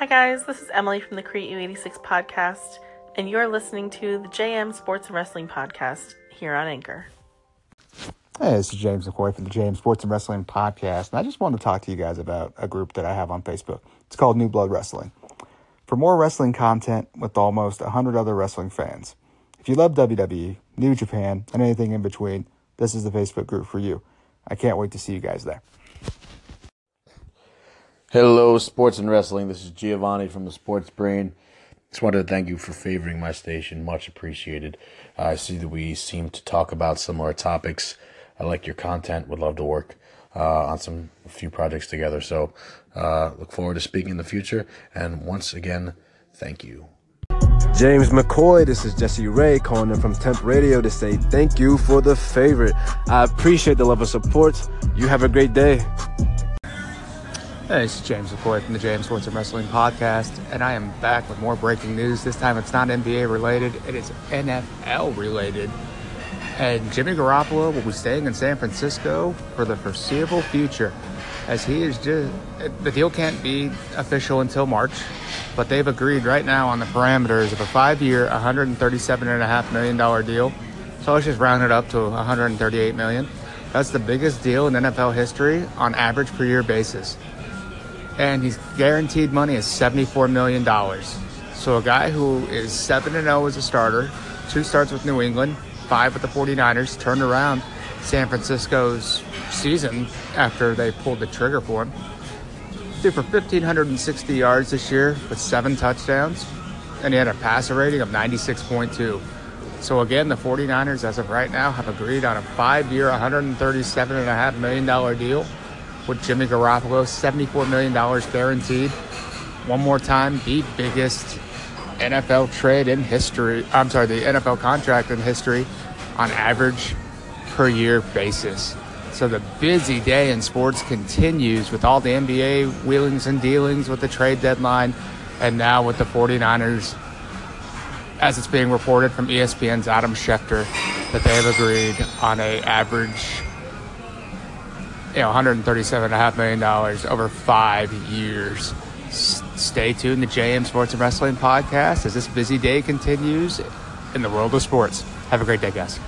Hi guys, this is Emily from the Create U86 podcast, and you're listening to the JM Sports and Wrestling podcast here on Anchor. Hey, this is James McCoy from the JM Sports and Wrestling podcast, and I just wanted to talk to you guys about a group that I have on Facebook. It's called New Blood Wrestling. For more wrestling content with almost 100 other wrestling fans, if you love WWE, New Japan, and anything in between, this is the Facebook group for you. I can't wait to see you guys there. Hello, Sports and Wrestling. This is Giovanni from the Sports Brain. Just wanted to thank you for favoring my station. Much appreciated. I see that we seem to talk about similar topics. I like your content. Would love to work on a few projects together. So look forward to speaking in the future. And once again, thank you. James McCoy, this is Jesse Ray calling in from Temp Radio to say thank you for the favorite. I appreciate the love of support. You have a great day. Hey, it's James McCoy from the JM Sports and Wrestling podcast, and I am back with more breaking news. This time it's not NBA related, it is NFL related. And Jimmy Garoppolo will be staying in San Francisco for the foreseeable future, as he is just the deal can't be official until March, but they've agreed right now on the parameters of a 5-year, $137.5 million deal. So let's just round it up to $138 million. That's the biggest deal in NFL history on average per year basis. And his guaranteed money is $74 million. So a guy who is 7-0 as a starter, 2 starts with New England, 5 with the 49ers, turned around San Francisco's season after they pulled the trigger for him. Threw for 1,560 yards this year with 7 touchdowns, and he had a passer rating of 96.2. So again, the 49ers, as of right now, have agreed on a 5-year, $137.5 million deal with Jimmy Garoppolo, $74 million guaranteed. One more time, the biggest NFL trade in history. I'm sorry, the NFL contract in history on average per year basis. So the busy day in sports continues with all the NBA wheelings and dealings with the trade deadline, and now with the 49ers, as it's being reported from ESPN's Adam Schefter, that they have agreed on an average $137.5 million over 5 years. Stay tuned to JM Sports and Wrestling podcast as this busy day continues in the world of sports. Have a great day, guys.